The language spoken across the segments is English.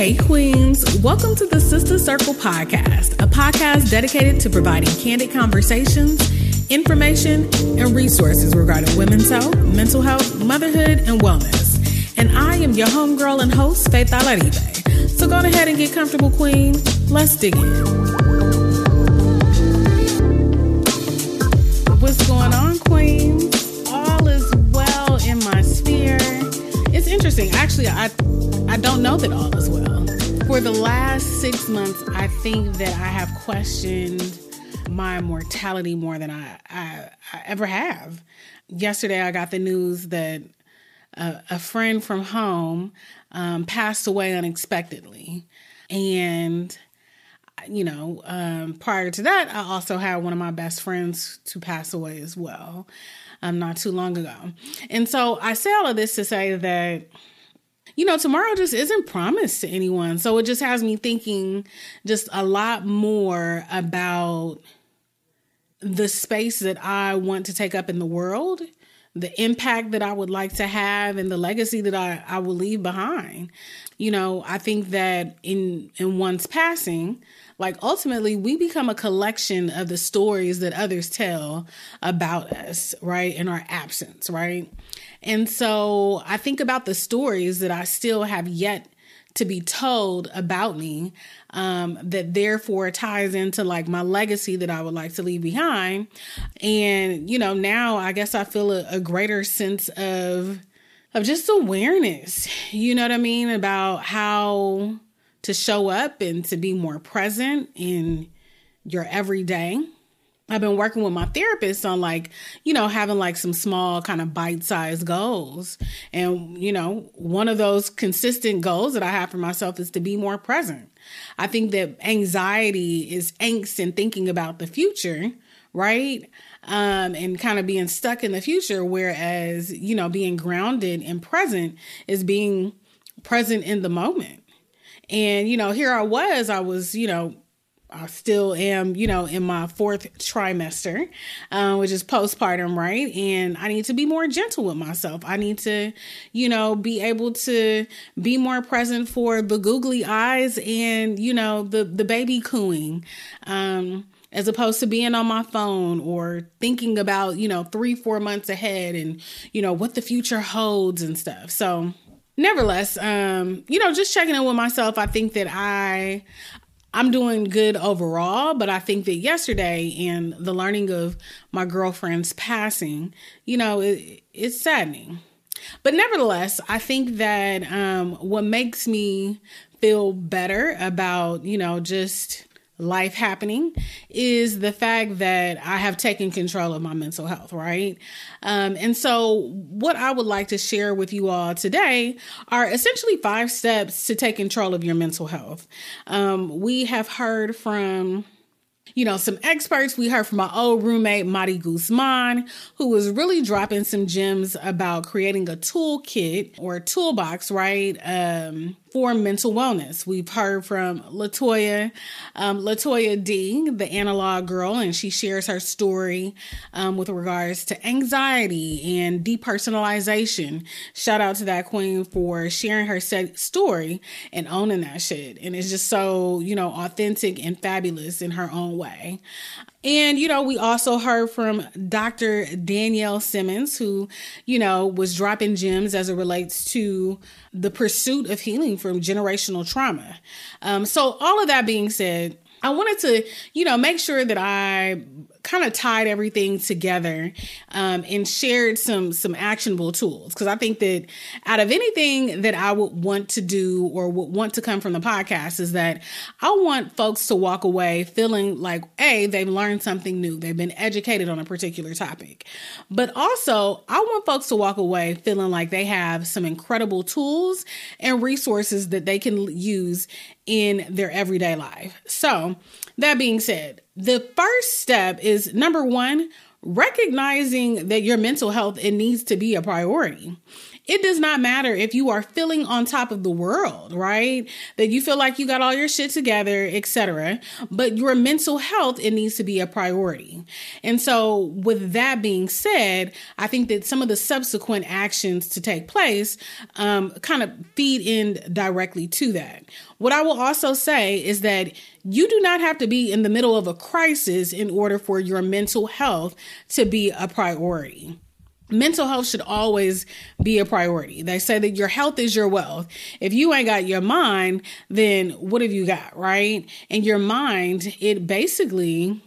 Hey Queens, welcome to the Sister Circle Podcast, a podcast dedicated to providing candid conversations, information, and resources regarding women's health, mental health, motherhood, and wellness. And I am your homegirl and host, Faith Alaribe. So go ahead and get comfortable, Queen. Let's dig in. What's going on, Queens? All is well in my sphere. It's interesting. Actually, I don't know that all is well. For the last 6 months, I think that I have questioned my mortality more than I ever have. Yesterday, I got the news that a friend from home passed away unexpectedly. And, you know, prior to that, I also had one of my best friends to pass away as well, not too long ago. And so I say all of this to say that, you know, tomorrow just isn't promised to anyone. So it just has me thinking just a lot more about the space that I want to take up in the world, the impact that I would like to have, and the legacy that I will leave behind. You know, I think that in one's passing, like ultimately we become a collection of the stories that others tell about us, right? In our absence, right? And so I think about the stories that I still have yet to be told about me, that therefore ties into like my legacy that I would like to leave behind. And, you know, now I guess I feel a greater sense of just awareness, you know what I mean? About how to show up and to be more present in your everyday. I've been working with my therapist on like, you know, having like some small kind of bite-sized goals. And, you know, one of those consistent goals that I have for myself is to be more present. I think that anxiety is angst and thinking about the future, right? And kind of being stuck in the future, whereas, you know, being grounded and present is being present in the moment. And, you know, here I was, you know, I still am, you know, in my fourth trimester, which is postpartum, right? And I need to be more gentle with myself. I need to, you know, be able to be more present for the googly eyes and, you know, the baby cooing, as opposed to being on my phone or thinking about, you know, 3-4 months ahead and, you know, what the future holds and stuff. So nevertheless, you know, just checking in with myself. I think that I'm doing good overall, but I think that yesterday and the learning of my girlfriend's passing, you know, it's saddening. But nevertheless, I think that what makes me feel better about, you know, just life happening is the fact that I have taken control of my mental health, right? And so what I would like to share with you all today are essentially 5 steps to take control of your mental health. We have heard from, you know, some experts. We heard from my old roommate, Madi Guzman, who was really dropping some gems about creating a toolkit or a toolbox, right, for mental wellness. We've heard from Latoya D, the analog girl, and she shares her story with regards to anxiety and depersonalization. Shout out to that queen for sharing her story and owning that shit. And it's just so, you know, authentic and fabulous in her own way. And, you know, we also heard from Dr. Danielle Simmons, who, you know, was dropping gems as it relates to the pursuit of healing from generational trauma. So all of that being said, I wanted to, you know, make sure that I kind of tied everything together and shared some actionable tools. Because I think that out of anything that I would want to do or would want to come from the podcast is that I want folks to walk away feeling like, A, they've learned something new. They've been educated on a particular topic. But also, I want folks to walk away feeling like they have some incredible tools and resources that they can use in their everyday life. So that being said, the first step is number 1, recognizing that your mental health, it needs to be a priority. It does not matter if you are feeling on top of the world, right? That you feel like you got all your shit together, etc. But your mental health, it needs to be a priority. And so with that being said, I think that some of the subsequent actions to take place kind of feed in directly to that. What I will also say is that you do not have to be in the middle of a crisis in order for your mental health to be a priority. Mental health should always be a priority. They say that your health is your wealth. If you ain't got your mind, then what have you got, right? And your mind, it basically,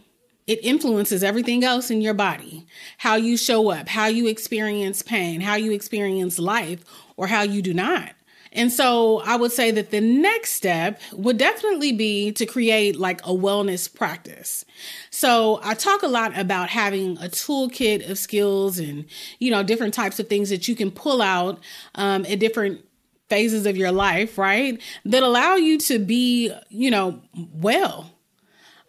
it influences everything else in your body. How you show up, how you experience pain, how you experience life, or how you do not. And so I would say that the next step would definitely be to create like a wellness practice. So I talk a lot about having a toolkit of skills and, you know, different types of things that you can pull out at different phases of your life, right? That allow you to be, you know, well.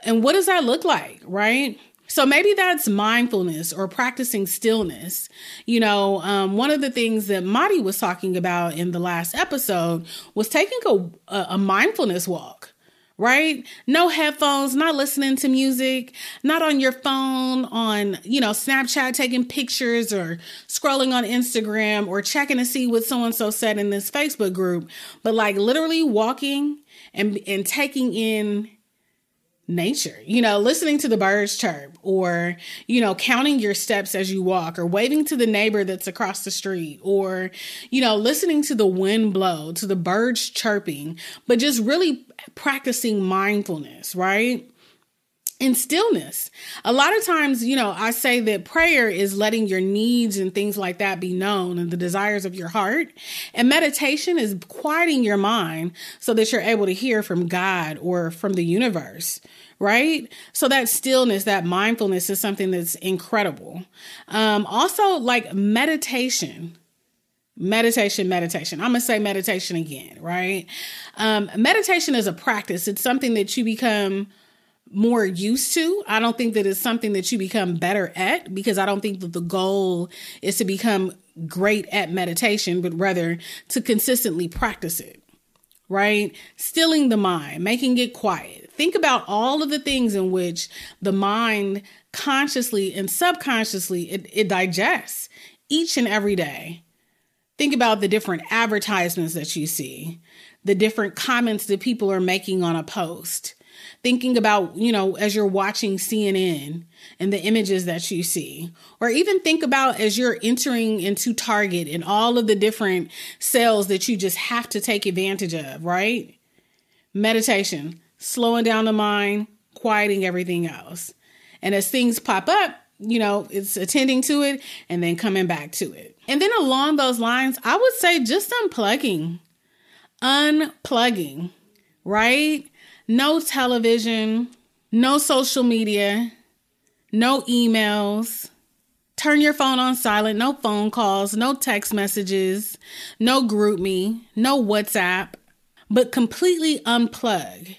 And what does that look like, right? So maybe that's mindfulness or practicing stillness. You know, one of the things that Madi was talking about in the last episode was taking a mindfulness walk, right? No headphones, not listening to music, not on your phone, on, you know, Snapchat, taking pictures or scrolling on Instagram or checking to see what so-and-so said in this Facebook group, but like literally walking and taking in nature, you know, listening to the birds chirp or, you know, counting your steps as you walk or waving to the neighbor that's across the street or, you know, listening to the wind blow, to the birds chirping, but just really practicing mindfulness, right? And stillness. A lot of times, you know, I say that prayer is letting your needs and things like that be known and the desires of your heart. And meditation is quieting your mind so that you're able to hear from God or from the universe, right? So that stillness, that mindfulness is something that's incredible. Also, like meditation. I'm going to say meditation again, right? Meditation is a practice. It's something that you become more used to. I don't think that it's something that you become better at, because I don't think that the goal is to become great at meditation, but rather to consistently practice it, right? Stilling the mind, making it quiet. Think about all of the things in which the mind consciously and subconsciously it digests each and every day. Think about the different advertisements that you see, the different comments that people are making on a post. Thinking about, you know, as you're watching CNN and the images that you see, or even think about as you're entering into Target and all of the different sales that you just have to take advantage of, right? Meditation, slowing down the mind, quieting everything else. And as things pop up, you know, it's attending to it and then coming back to it. And then along those lines, I would say just unplugging, right? No television, no social media, no emails. Turn your phone on silent, no phone calls, no text messages, no GroupMe, no WhatsApp, but completely unplug.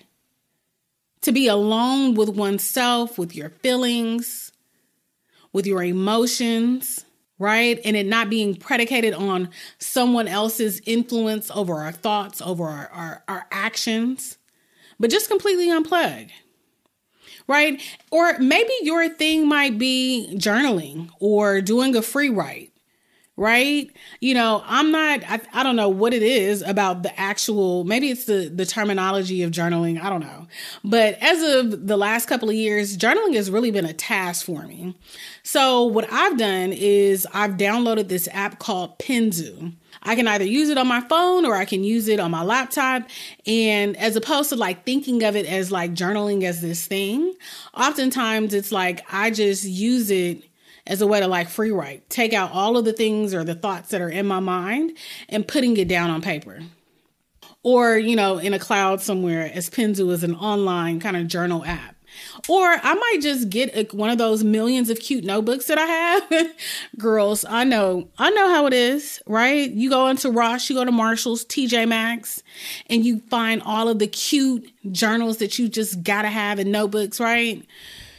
To be alone with oneself, with your feelings, with your emotions, right? And it not being predicated on someone else's influence over our thoughts, over our actions. But just completely unplug, right? Or maybe your thing might be journaling or doing a free write, right? You know, I don't know what it is about the actual, maybe it's the terminology of journaling. I don't know. But as of the last couple of years, journaling has really been a task for me. So what I've done is I've downloaded this app called Penzu. I can either use it on my phone or I can use it on my laptop. And as opposed to like thinking of it as like journaling as this thing, oftentimes it's like I just use it as a way to like free write, take out all of the things or the thoughts that are in my mind and putting it down on paper. Or, you know, in a cloud somewhere, as Penzu is an online kind of journal app. Or I might just get one of those millions of cute notebooks that I have. Girls, I know how it is, right? You go into Ross, you go to Marshall's, TJ Maxx, and you find all of the cute journals that you just gotta have in notebooks, right?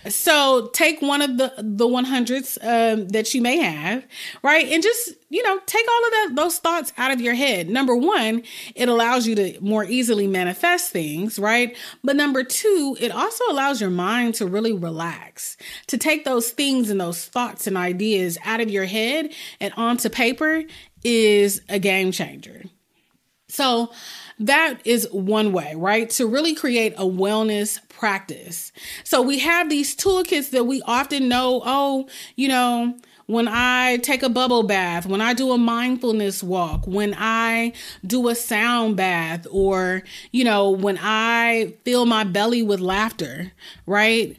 So take one of the 100s that you may have, right? And just, you know, take all of those thoughts out of your head. Number one, it allows you to more easily manifest things, right? But number two, it also allows your mind to really relax, to take those things and those thoughts and ideas out of your head and onto paper is a game changer. So that is one way, right? To really create a wellness practice. So we have these toolkits that we often know, oh, you know, when I take a bubble bath, when I do a mindfulness walk, when I do a sound bath, or, you know, when I fill my belly with laughter, right?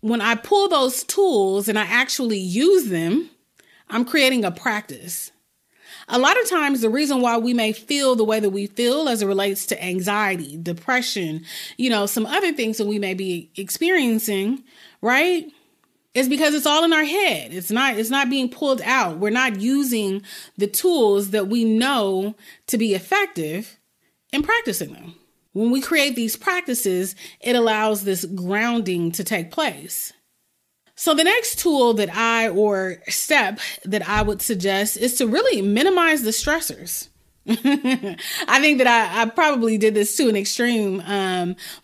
When I pull those tools and I actually use them, I'm creating a practice. A lot of times the reason why we may feel the way that we feel as it relates to anxiety, depression, you know, some other things that we may be experiencing, right? It's because it's all in our head. It's not being pulled out. We're not using the tools that we know to be effective and practicing them. When we create these practices, it allows this grounding to take place. So the next tool that I would suggest is to really minimize the stressors. I think that I probably did this to an extreme,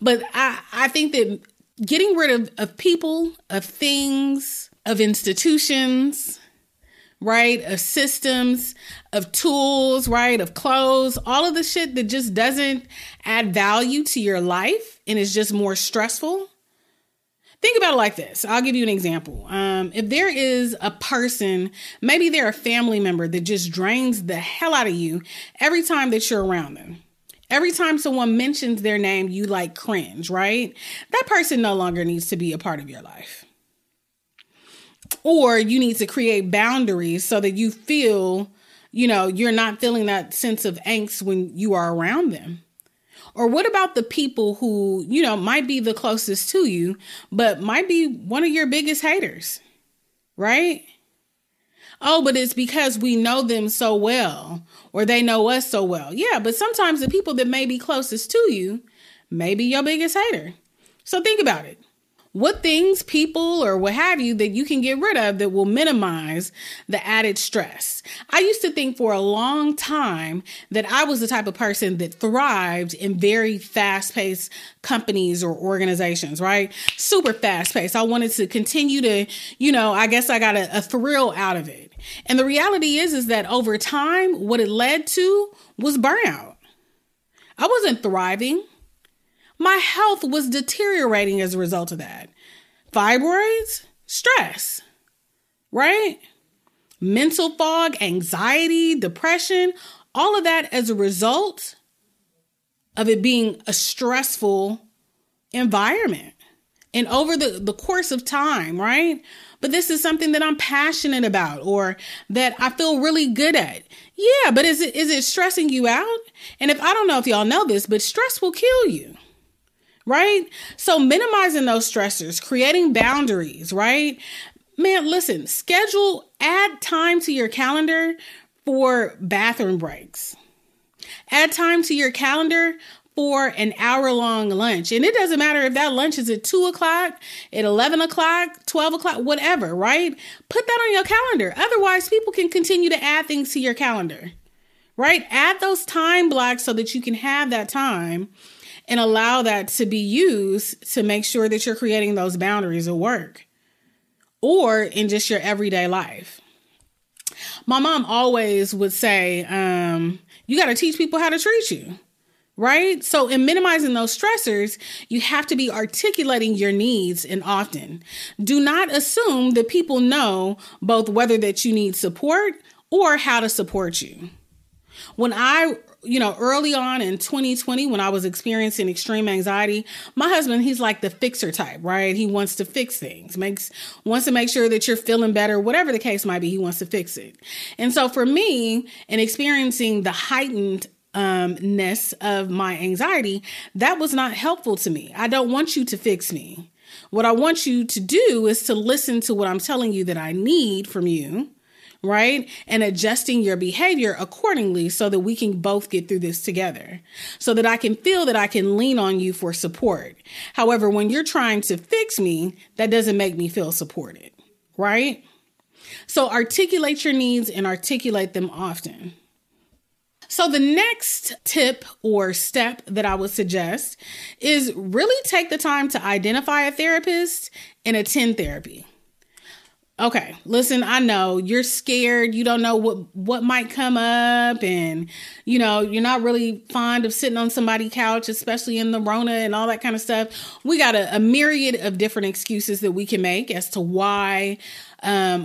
but I think that getting rid of people, of things, of institutions, right, of systems, of tools, right, of clothes, all of the shit that just doesn't add value to your life and is just more stressful. Think about it like this. I'll give you an example. If there is a person, maybe they're a family member that just drains the hell out of you every time that you're around them. Every time someone mentions their name, you like cringe, right? That person no longer needs to be a part of your life. Or you need to create boundaries so that you feel, you know, you're not feeling that sense of angst when you are around them. Or what about the people who, you know, might be the closest to you, but might be one of your biggest haters, right? Oh, but it's because we know them so well, or they know us so well. Yeah, but sometimes the people that may be closest to you may be your biggest hater. So think about it. What things, people, or what have you that you can get rid of that will minimize the added stress? I used to think for a long time that I was the type of person that thrived in very fast-paced companies or organizations, right? Super fast-paced. I wanted to continue to, you know, I guess I got a thrill out of it. And the reality is that over time, what it led to was burnout. I wasn't thriving. My health was deteriorating as a result of that. Fibroids, stress, right? Mental fog, anxiety, depression, all of that as a result of it being a stressful environment and over the course of time, right? But this is something that I'm passionate about or that I feel really good at. Yeah, but is it stressing you out? And if I don't know if y'all know this, but stress will kill you. Right? So minimizing those stressors, creating boundaries, right? Man, listen, add time to your calendar for bathroom breaks. Add time to your calendar for an hour-long lunch. And it doesn't matter if that lunch is at 2 o'clock, at 11 o'clock, 12 o'clock, whatever, right? Put that on your calendar. Otherwise, people can continue to add things to your calendar, right? Add those time blocks so that you can have that time and allow that to be used to make sure that you're creating those boundaries at work or in just your everyday life. My mom always would say, you got to teach people how to treat you, right? So in minimizing those stressors, you have to be articulating your needs and often. Do not assume that people know both whether that you need support or how to support you. When early on in 2020, when I was experiencing extreme anxiety, my husband, he's like the fixer type, right? He wants to fix things, wants to make sure that you're feeling better, whatever the case might be, he wants to fix it. And so for me, in experiencing the heightened ness of my anxiety, that was not helpful to me. I don't want you to fix me. What I want you to do is to listen to what I'm telling you that I need from you, right? And adjusting your behavior accordingly so that we can both get through this together, so that I can feel that I can lean on you for support. However, when you're trying to fix me, that doesn't make me feel supported, right? So articulate your needs and articulate them often. So the next tip or step that I would suggest is really take the time to identify a therapist and attend therapy. Okay, listen, I know you're scared. You don't know what might come up, and you know, you're not really fond of sitting on somebody's couch, especially in the Rona and all that kind of stuff. We got a myriad of different excuses that we can make as to why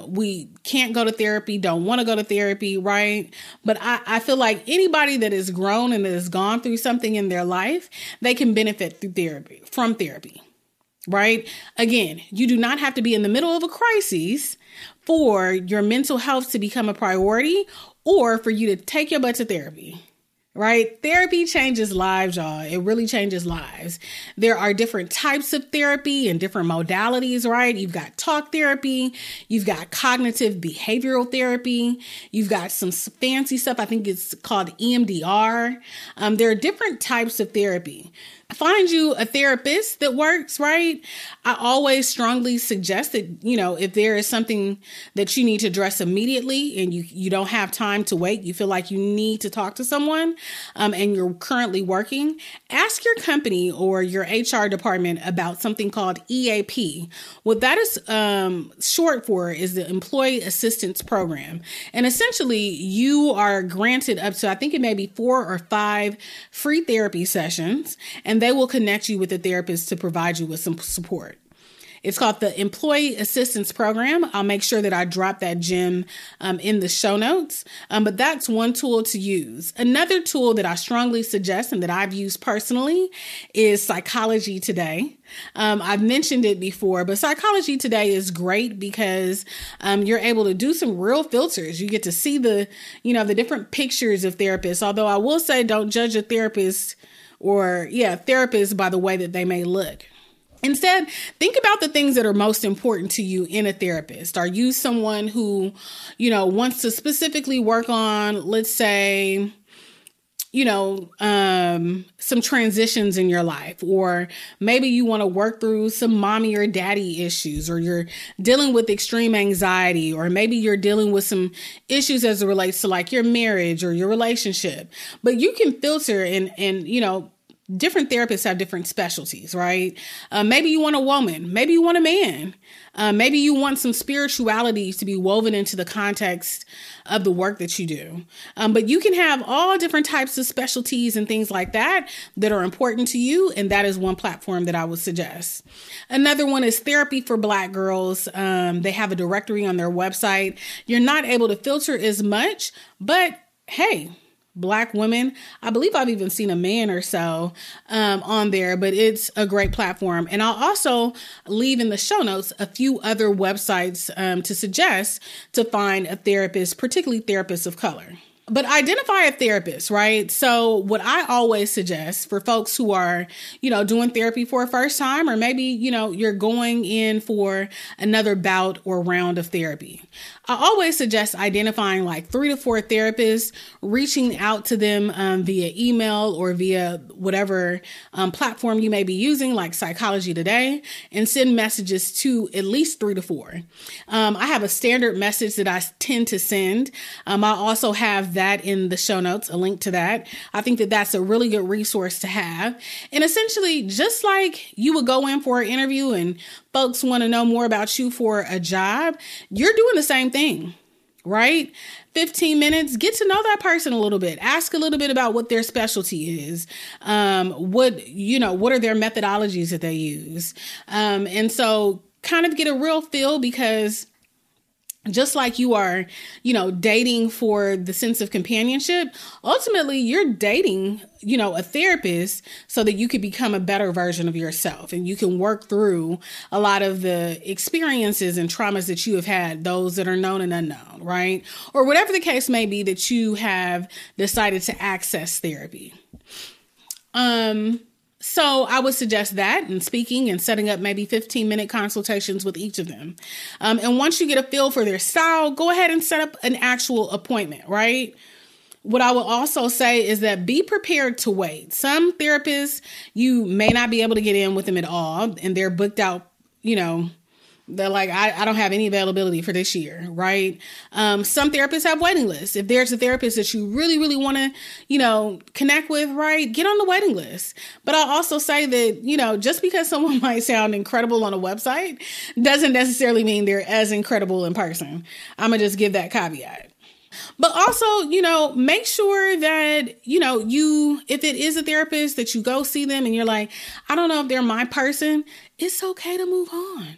we can't go to therapy, don't want to go to therapy, right? But I feel like anybody that is grown and that has gone through something in their life, they can benefit from therapy. Right? Again, you do not have to be in the middle of a crisis for your mental health to become a priority or for you to take your butt to therapy, right? Therapy changes lives, y'all. It really changes lives. There are different types of therapy and different modalities, right? You've got talk therapy. You've got cognitive behavioral therapy. You've got some fancy stuff. I think it's called EMDR. There are different types of therapy. Find you a therapist that works, right? I always strongly suggest that, you know, if there is something that you need to address immediately and you don't have time to wait, you feel like you need to talk to someone and you're currently working, ask your company or your HR department about something called EAP. What that is short for is the Employee Assistance Program. And essentially you are granted up to, I think it may be 4 or 5 free therapy sessions, and they will connect you with a therapist to provide you with some support. It's called the Employee Assistance Program. I'll make sure that I drop that gem in the show notes. But that's one tool to use. Another tool that I strongly suggest and that I've used personally is Psychology Today. I've mentioned it before, but Psychology Today is great because you're able to do some real filters. You get to see the different pictures of therapists. Although I will say, don't judge a therapist therapists by the way that they may look. Instead, think about the things that are most important to you in a therapist. Are you someone who, you know, wants to specifically work on, let's say, you know, some transitions in your life, or maybe you want to work through some mommy or daddy issues, or you're dealing with extreme anxiety, or maybe you're dealing with some issues as it relates to like your marriage or your relationship. But you can filter and you know, different therapists have different specialties, right? Maybe you want a woman, maybe you want a man, maybe you want some spirituality to be woven into the context of the work that you do. But you can have all different types of specialties and things like that that are important to you. And that is one platform that I would suggest. Another one is Therapy for Black Girls. They have a directory on their website. You're not able to filter as much, but hey, Black women. I believe I've even seen a man or so on there, but it's a great platform. And I'll also leave in the show notes a few other websites to suggest to find a therapist, particularly therapists of color. But identify a therapist, right? So what I always suggest for folks who are, you know, doing therapy for a first time, or maybe, you know, you're going in for another bout or round of therapy, I always suggest identifying like 3 to 4 therapists, reaching out to them via email or via whatever platform you may be using, like Psychology Today, and send messages to at least 3 to 4. I have a standard message that I tend to send. I also have that in the show notes, a link to that. I think that that's a really good resource to have. And essentially, just like you would go in for an interview and folks want to know more about you for a job, you're doing the same thing, right? 15 minutes, get to know that person a little bit, ask a little bit about what their specialty is, what are their methodologies that they use. And so kind of get a real feel, because just like you are, you know, dating for the sense of companionship, ultimately you're dating, you know, a therapist so that you could become a better version of yourself and you can work through a lot of the experiences and traumas that you have had, those that are known and unknown, right? Or whatever the case may be that you have decided to access therapy. So I would suggest that, and speaking and setting up maybe 15-minute consultations with each of them. And once you get a feel for their style, go ahead and set up an actual appointment, right? What I will also say is that be prepared to wait. Some therapists, you may not be able to get in with them at all, and they're booked out, you know, they're like, I don't have any availability for this year, right? Some therapists have waiting lists. If there's a therapist that you really, really want to, you know, connect with, right, get on the waiting list. But I'll also say that, you know, just because someone might sound incredible on a website doesn't necessarily mean they're as incredible in person. I'm going to just give that caveat. But also, you know, make sure that, you know, if it is a therapist that you go see them and you're like, I don't know if they're my person, it's okay to move on.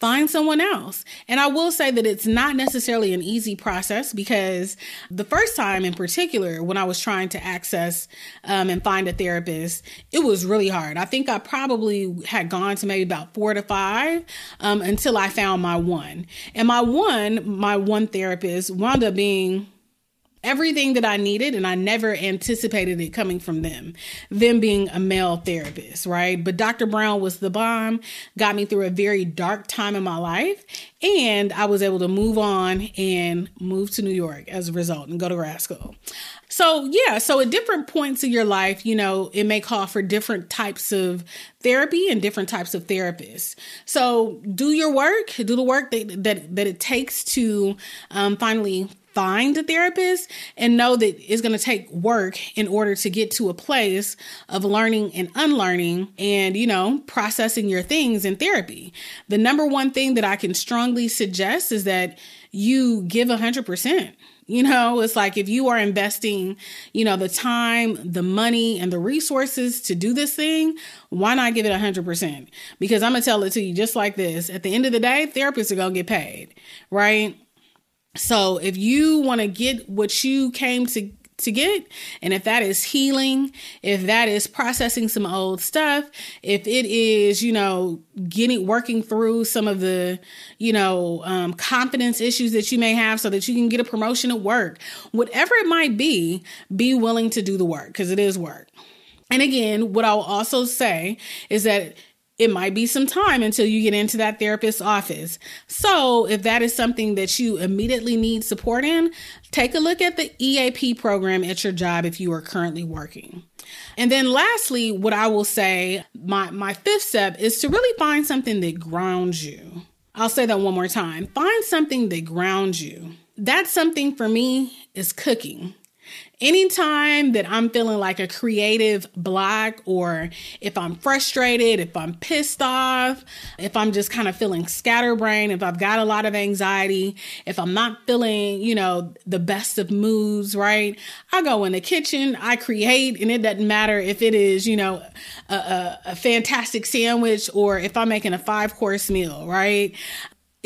Find someone else. And I will say that it's not necessarily an easy process, because the first time in particular, when I was trying to access and find a therapist, it was really hard. I think I probably had gone to maybe about 4 to 5 until I found my one. And my one therapist wound up being everything that I needed, and I never anticipated it coming from them being a male therapist, right? But Dr. Brown was the bomb, got me through a very dark time in my life, and I was able to move on and move to New York as a result and go to grad school. So yeah, so at different points in your life, you know, it may call for different types of therapy and different types of therapists. So do your work, do the work that it takes to finally find a therapist, and know that it's going to take work in order to get to a place of learning and unlearning and, you know, processing your things in therapy. The number one thing that I can strongly suggest is that you give 100%. You know, it's like if you are investing, you know, the time, the money, and the resources to do this thing, why not give it 100%? Because I'm going to tell it to you just like this. At the end of the day, therapists are going to get paid, right? So if you want to get what you came to get, and if that is healing, if that is processing some old stuff, if it is, you know, working through some of the, you know, confidence issues that you may have so that you can get a promotion at work, whatever it might be willing to do the work, because it is work. And again, what I'll also say is that it might be some time until you get into that therapist's office. So if that is something that you immediately need support in, take a look at the EAP program at your job if you are currently working. And then lastly, what I will say, my fifth step is to really find something that grounds you. I'll say that one more time. Find something that grounds you. That's something for me is cooking. Anytime that I'm feeling like a creative block, or if I'm frustrated, if I'm pissed off, if I'm just kind of feeling scatterbrained, if I've got a lot of anxiety, if I'm not feeling, you know, the best of moods, right? I go in the kitchen, I create, and it doesn't matter if it is, you know, a fantastic sandwich or if I'm making a 5-course meal, right?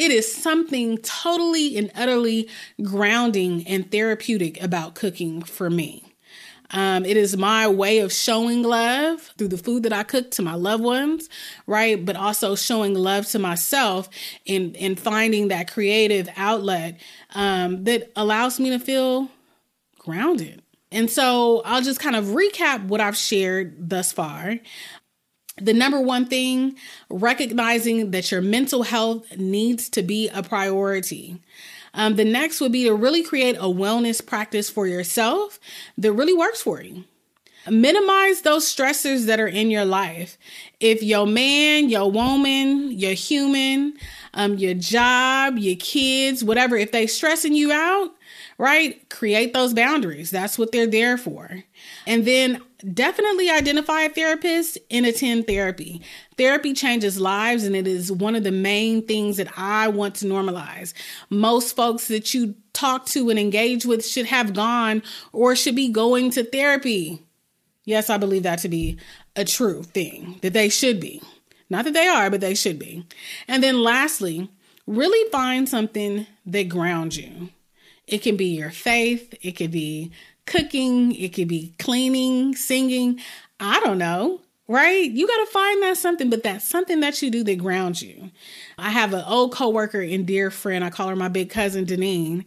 It is something totally and utterly grounding and therapeutic about cooking for me. It is my way of showing love through the food that I cook to my loved ones, right? But also showing love to myself and finding that creative outlet that allows me to feel grounded. And so I'll just kind of recap what I've shared thus far. The number one thing, recognizing that your mental health needs to be a priority. The next would be to really create a wellness practice for yourself that really works for you. Minimize those stressors that are in your life. If your man, your woman, your human, your job, your kids, whatever, if they stressing you out, right? Create those boundaries. That's what they're there for. And then definitely identify a therapist and attend therapy. Therapy changes lives, and it is one of the main things that I want to normalize. Most folks that you talk to and engage with should have gone or should be going to therapy. Yes, I believe that to be a true thing, that they should be. Not that they are, but they should be. And then lastly, really find something that grounds you. It can be your faith. It could be cooking. It could be cleaning, singing. I don't know. right? You got to find that something, but that's something that you do that grounds you. I have an old coworker and dear friend. I call her my big cousin, Deneen.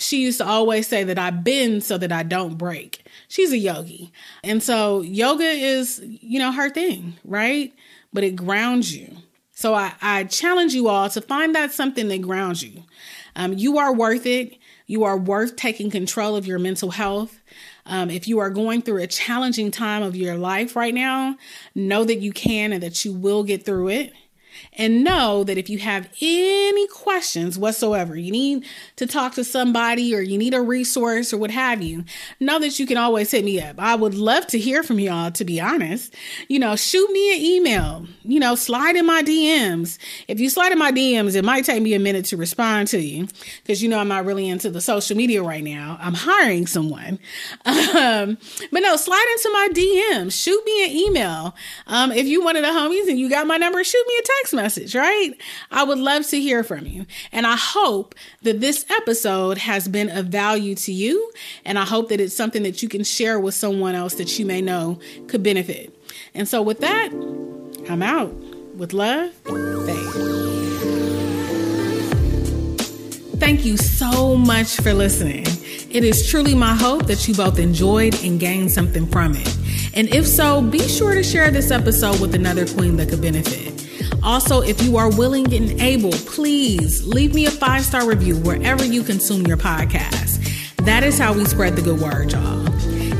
She used to always say that I bend so that I don't break. She's a yogi. And so yoga is, you know, her thing, right? But it grounds you. So I challenge you all to find that something that grounds you. You are worth it. You are worth taking control of your mental health. If you are going through a challenging time of your life right now, know that you can and that you will get through it. And know that if you have any questions whatsoever, you need to talk to somebody or you need a resource or what have you, know that you can always hit me up. I would love to hear from y'all, to be honest. You know, shoot me an email, you know, slide in my DMs. If you slide in my DMs, it might take me a minute to respond to you because, you know, I'm not really into the social media right now. I'm hiring someone. But no, slide into my DMs. Shoot me an email. If you one of the homies and you got my number, shoot me a text message, right? I would love to hear from you. And I hope that this episode has been of value to you. And I hope that it's something that you can share with someone else that you may know could benefit. And so with that, I'm out. With love, Faith. Thank you so much for listening. It is truly my hope that you both enjoyed and gained something from it. And if so, be sure to share this episode with another queen that could benefit. Also, if you are willing and able, please leave me a 5-star review wherever you consume your podcast. That is how we spread the good word, y'all.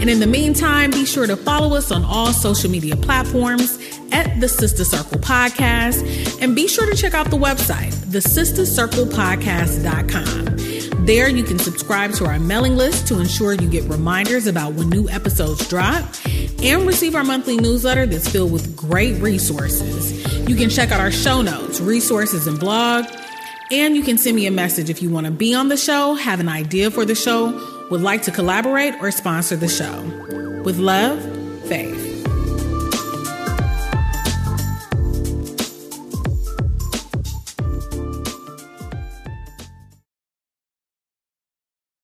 And in the meantime, be sure to follow us on all social media platforms at the Sister Circle Podcast. And be sure to check out the website, thesistercirclepodcast.com. There you can subscribe to our mailing list to ensure you get reminders about when new episodes drop and receive our monthly newsletter that's filled with great resources. You can check out our show notes, resources, and blog. And you can send me a message if you want to be on the show, have an idea for the show, would like to collaborate, or sponsor the show. With love, Faith.